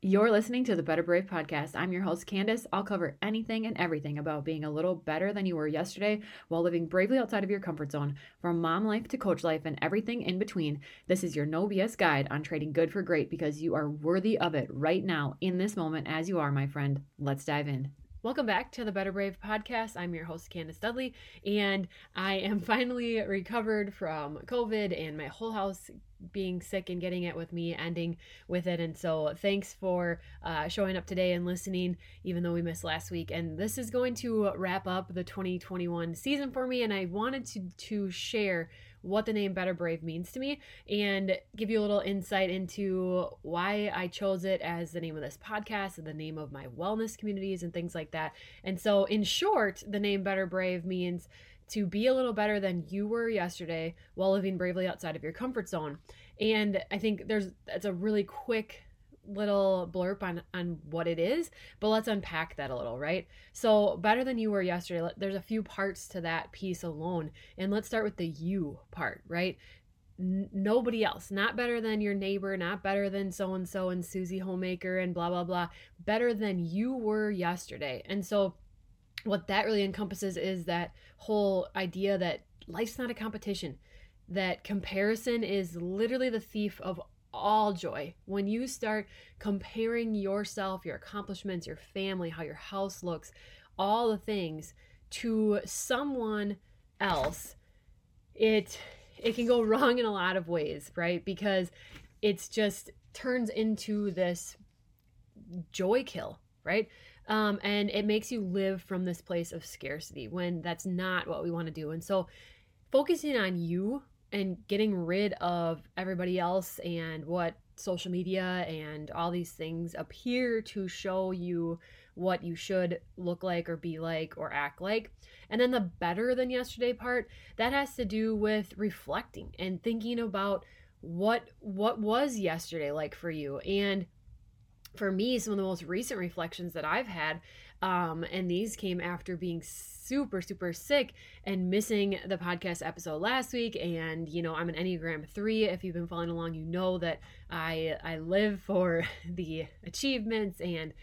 You're listening to the Better Brave Podcast. I'm your host, Candace. I'll cover anything and everything about being a little better than you were yesterday while living bravely outside of your comfort zone. From mom life to coach life and everything in between, this is your no BS guide on trading good for great because you are worthy of it right now in this moment as you are, my friend. Let's dive in. Welcome back to the Better Brave Podcast. I'm your host, Candace Dudley, and I am finally recovered from COVID and my whole house being sick and getting it with me, ending with it. And so thanks for showing up today and listening, even though we missed last week. And this is going to wrap up the 2021 season for me. And I wanted to share what the name Better Brave means to me and give you a little insight into why I chose it as the name of this podcast and the name of my wellness communities and things like that. And so in short, the name Better Brave means to be a little better than you were yesterday while living bravely outside of your comfort zone. And I think that's a really quick little blurb on what it is, but let's unpack that a little, right? So better than you were yesterday, there's a few parts to that piece alone. And let's start with the you part, right? Nobody else, not better than your neighbor, not better than so-and-so and Susie Homemaker and blah, blah, blah, better than you were yesterday. And so what that really encompasses is that whole idea that life's not a competition, that comparison is literally the thief of all joy. When you start comparing yourself, your accomplishments, your family, how your house looks, all the things to someone else, it can go wrong in a lot of ways, right? Because it's just turns into this joy kill, right? And it makes you live from this place of scarcity when that's not what we want to do. And so focusing on you and getting rid of everybody else and what social media and all these things appear to show you what you should look like or be like or act like. And then the better than yesterday part, that has to do with reflecting and thinking about what was yesterday like for you. And for me, some of the most recent reflections that I've had, and these came after being super, super sick and missing the podcast episode last week. And, you know, I'm an Enneagram 3. If you've been following along, you know that I live for the achievements, and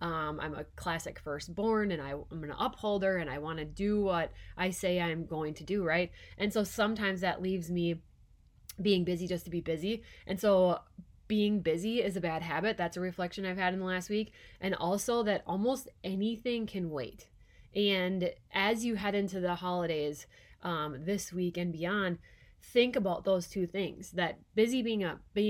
I'm a classic firstborn, and I'm an upholder, and I want to do what I say I'm going to do, right? And so sometimes that leaves me being busy just to be busy. And so being busy is a bad habit. That's a reflection I've had in the last week. And also that almost anything can wait. And as you head into the holidays this week and beyond, think about those two things, that busy being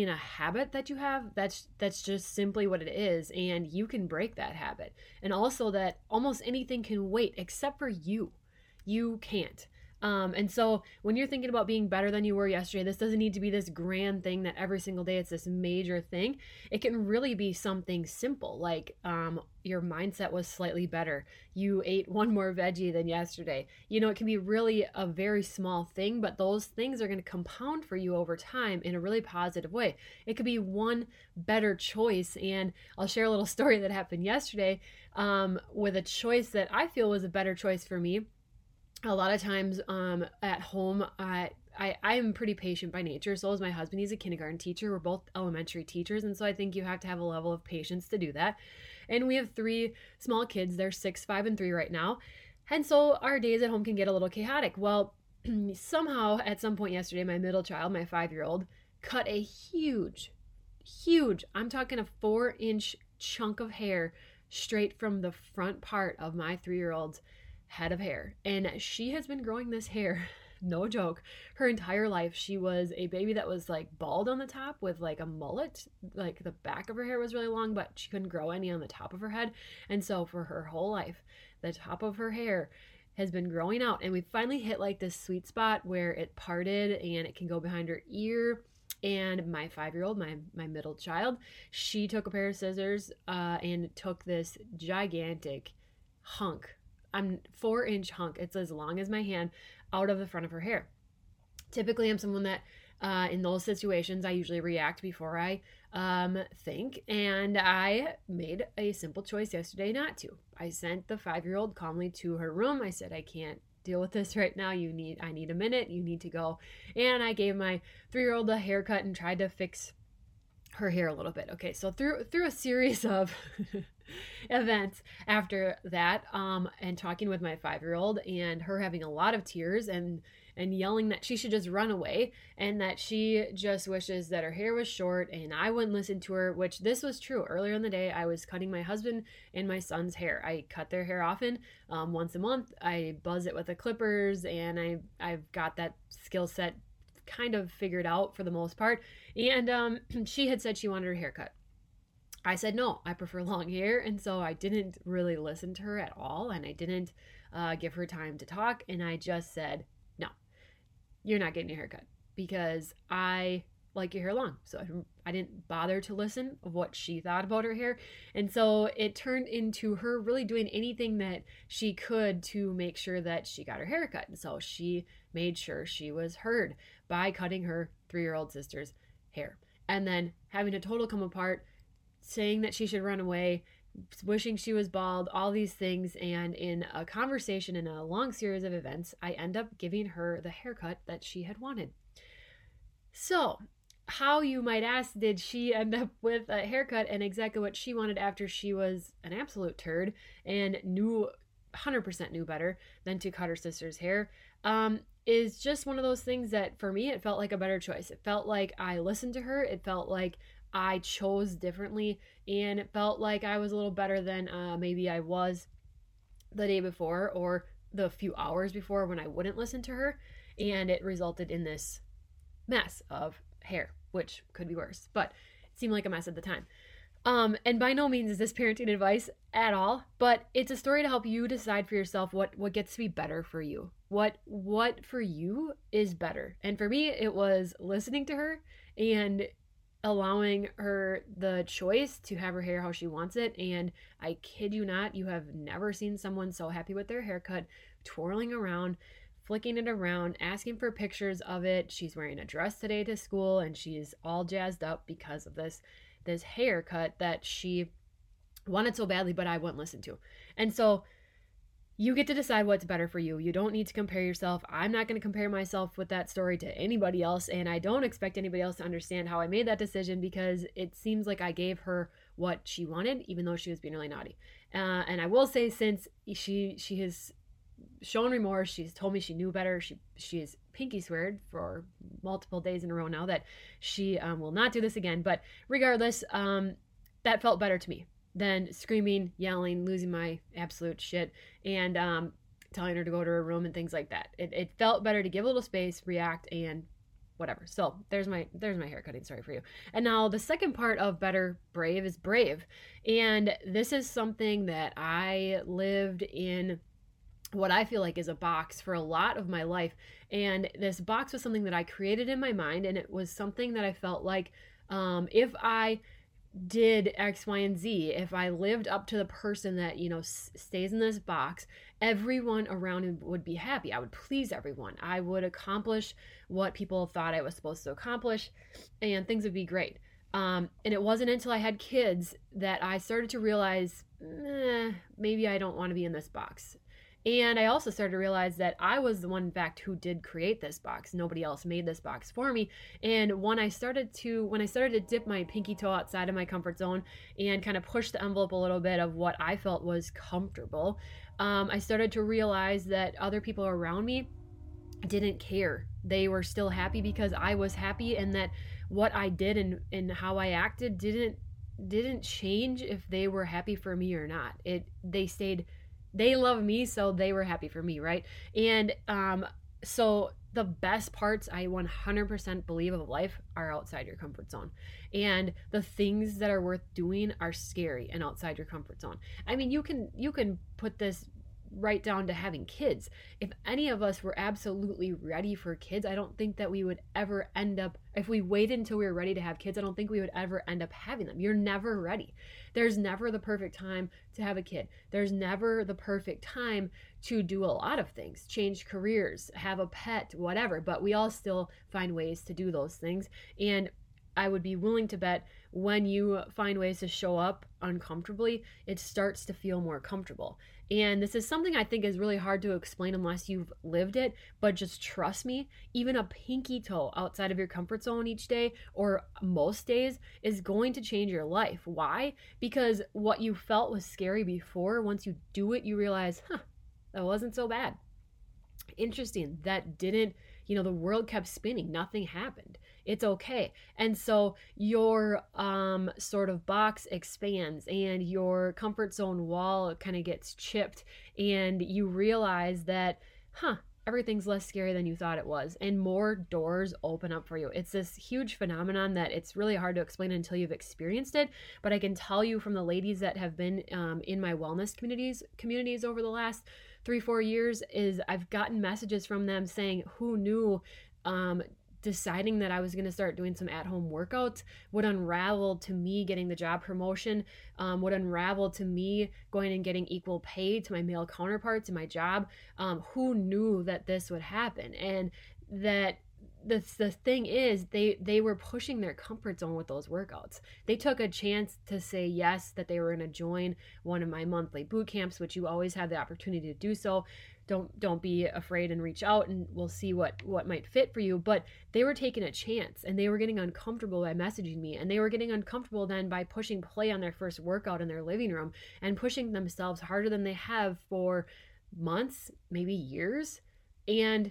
a habit that you have, that's just simply what it is. And you can break that habit. And also that almost anything can wait except for you. You can't. And so when you're thinking about being better than you were yesterday, this doesn't need to be this grand thing that every single day it's this major thing. It can really be something simple, like your mindset was slightly better. You ate one more veggie than yesterday. You know, it can be really a very small thing, but those things are going to compound for you over time in a really positive way. It could be one better choice. And I'll share a little story that happened yesterday with a choice that I feel was a better choice for me. A lot of times at home, I am pretty patient by nature. So is my husband. He's a kindergarten teacher. We're both elementary teachers. And so I think you have to have a level of patience to do that. And we have three small kids. They're 6, 5, and 3 right now. And so our days at home can get a little chaotic. Well, somehow at some point yesterday, my middle child, my 5-year-old, cut a huge, I'm talking a 4-inch chunk of hair straight from the front part of my 3-year-old's head of hair. And she has been growing this hair, no joke, her entire life. She was a baby that was like bald on the top with like a mullet, like the back of her hair was really long, but she couldn't grow any on the top of her head. And so for her whole life, the top of her hair has been growing out. And we finally hit like this sweet spot where it parted and it can go behind her ear. And my 5-year-old, my middle child, she took a pair of scissors and took this gigantic hunk, 4-inch hunk, it's as long as my hand, out of the front of her hair. Typically, I'm someone that In those situations, I usually react before I think, and I made a simple choice yesterday not to. I sent the 5-year-old calmly to her room. I said, I can't deal with this right now. I need a minute. You need to go. And I gave my 3-year-old a haircut and tried to fix her hair a little bit. Okay, so through a series of events after that, and talking with my 5-year-old and her having a lot of tears and yelling that she should just run away and that she just wishes that her hair was short and I wouldn't listen to her, which this was true. Earlier in the day, I was cutting my husband and my son's hair. I cut their hair often, once a month. I buzz it with the clippers, and I've got that skill set kind of figured out for the most part. And she had said she wanted her haircut. I said, no, I prefer long hair. And so I didn't really listen to her at all. And I didn't give her time to talk. And I just said, no, you're not getting a haircut because I like your hair long. So I didn't bother to listen of what she thought about her hair. And so it turned into her really doing anything that she could to make sure that she got her hair cut. And so she made sure she was heard by cutting her 3-year-old sister's hair. And then having a total come apart, saying that she should run away, wishing she was bald, all these things. And in a conversation, in a long series of events, I end up giving her the haircut that she had wanted. So how, you might ask, did she end up with a haircut and exactly what she wanted after she was an absolute turd and 100% knew better than to cut her sister's hair? Is just one of those things that for me, it felt like a better choice. It felt like I listened to her. It felt like I chose differently, and it felt like I was a little better than maybe I was the day before or the few hours before when I wouldn't listen to her. And it resulted in this mess of hair, which could be worse, but it seemed like a mess at the time. And by no means is this parenting advice at all, but it's a story to help you decide for yourself what gets to be better for you. What for you is better. And for me, it was listening to her and allowing her the choice to have her hair how she wants it. And I kid you not, you have never seen someone so happy with their haircut, twirling around, flicking it around, asking for pictures of it. She's wearing a dress today to school, and she's all jazzed up because of this haircut that she wanted so badly, but I wouldn't listen to. And so you get to decide what's better for you. You don't need to compare yourself. I'm not going to compare myself with that story to anybody else, and I don't expect anybody else to understand how I made that decision because it seems like I gave her what she wanted, even though she was being really naughty. And I will say, since she has shown remorse, she's told me she knew better. She has pinky sweared for multiple days in a row now that she will not do this again. But regardless, that felt better to me than screaming, yelling, losing my absolute shit, and telling her to go to her room and things like that. It felt better to give a little space, react, and whatever. So there's my haircutting story for you. And now the second part of Better Brave is brave. And this is something that I lived in what I feel like is a box for a lot of my life. And this box was something that I created in my mind, and it was something that I felt like if I did X, Y, and Z, if I lived up to the person that, stays in this box, everyone around would be happy. I would please everyone. I would accomplish what people thought I was supposed to accomplish, and things would be great. And it wasn't until I had kids that I started to realize, maybe I don't want to be in this box. And I also started to realize that I was the one, in fact, who did create this box. Nobody else made this box for me. And when I started to dip my pinky toe outside of my comfort zone and kind of push the envelope a little bit of what I felt was comfortable, I started to realize that other people around me didn't care. They were still happy because I was happy, and that what I did and how I acted didn't change if they were happy for me or not. They love me, so they were happy for me, right? And so the best parts, I 100% believe, of life are outside your comfort zone. And the things that are worth doing are scary and outside your comfort zone. I mean, you can put this right down to having kids. If any of us were absolutely ready for kids, I don't think that we would ever end up, if we waited until we were ready to have kids, I don't think we would ever end up having them. You're never ready. There's never the perfect time to have a kid. There's never the perfect time to do a lot of things, change careers, have a pet, whatever, but we all still find ways to do those things. And I would be willing to bet when you find ways to show up uncomfortably, it starts to feel more comfortable. And this is something I think is really hard to explain unless you've lived it, but just trust me, even a pinky toe outside of your comfort zone each day or most days is going to change your life. Why? Because what you felt was scary before, once you do it, you realize, that wasn't so bad. Interesting. That didn't, the world kept spinning. Nothing happened. It's okay. And so your sort of box expands and your comfort zone wall kind of gets chipped, and you realize that, everything's less scary than you thought it was, and more doors open up for you. It's this huge phenomenon that it's really hard to explain until you've experienced it, but I can tell you from the ladies that have been in my wellness communities over the last 3-4 years is I've gotten messages from them saying, who knew deciding that I was going to start doing some at-home workouts would unravel to me getting the job promotion, would unravel to me going and getting equal pay to my male counterparts in my job. Who knew that this would happen? And that the thing is, they were pushing their comfort zone with those workouts. They took a chance to say yes, that they were going to join one of my monthly boot camps, which you always have the opportunity to do so. Don't be afraid and reach out, and we'll see what might fit for you. But they were taking a chance, and they were getting uncomfortable by messaging me, and they were getting uncomfortable then by pushing play on their first workout in their living room and pushing themselves harder than they have for months, maybe years. And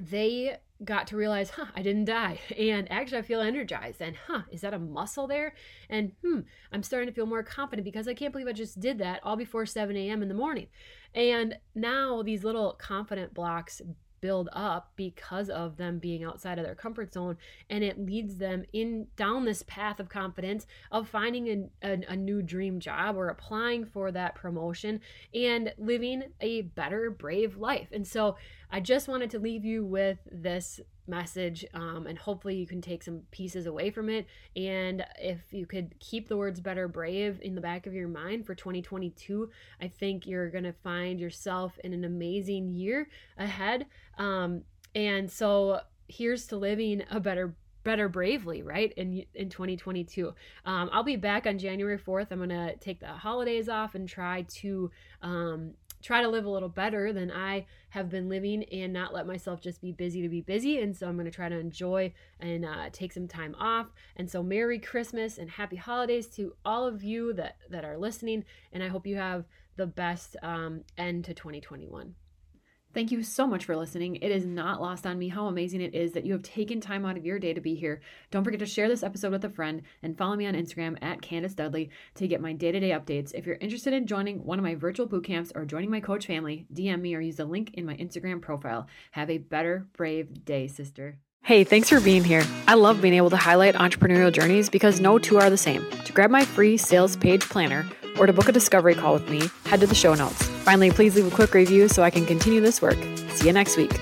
they got to realize, I didn't die. And actually I feel energized. And is that a muscle there? And I'm starting to feel more confident because I can't believe I just did that all before 7 a.m. in the morning. And now these little confident blocks build up because of them being outside of their comfort zone. And it leads them in down this path of confidence of finding a new dream job or applying for that promotion and living a better, brave life. And so I just wanted to leave you with this message, and hopefully you can take some pieces away from it. And if you could keep the words better brave in the back of your mind for 2022, I think you're going to find yourself in an amazing year ahead. And so here's to living a better bravely, right? In 2022. I'll be back on January 4th. I'm going to take the holidays off and try to live a little better than I have been living and not let myself just be busy to be busy. And so I'm going to try to enjoy and take some time off. And so Merry Christmas and happy holidays to all of you that are listening. And I hope you have the best end to 2021. Thank you so much for listening. It is not lost on me how amazing it is that you have taken time out of your day to be here. Don't forget to share this episode with a friend and follow me on Instagram at Candace Dudley to get my day-to-day updates. If you're interested in joining one of my virtual boot camps or joining my coach family, DM me or use the link in my Instagram profile. Have a better, brave day, sister. Hey, thanks for being here. I love being able to highlight entrepreneurial journeys because no two are the same. To grab my free sales page planner or to book a discovery call with me, head to the show notes. Finally, please leave a quick review so I can continue this work. See you next week.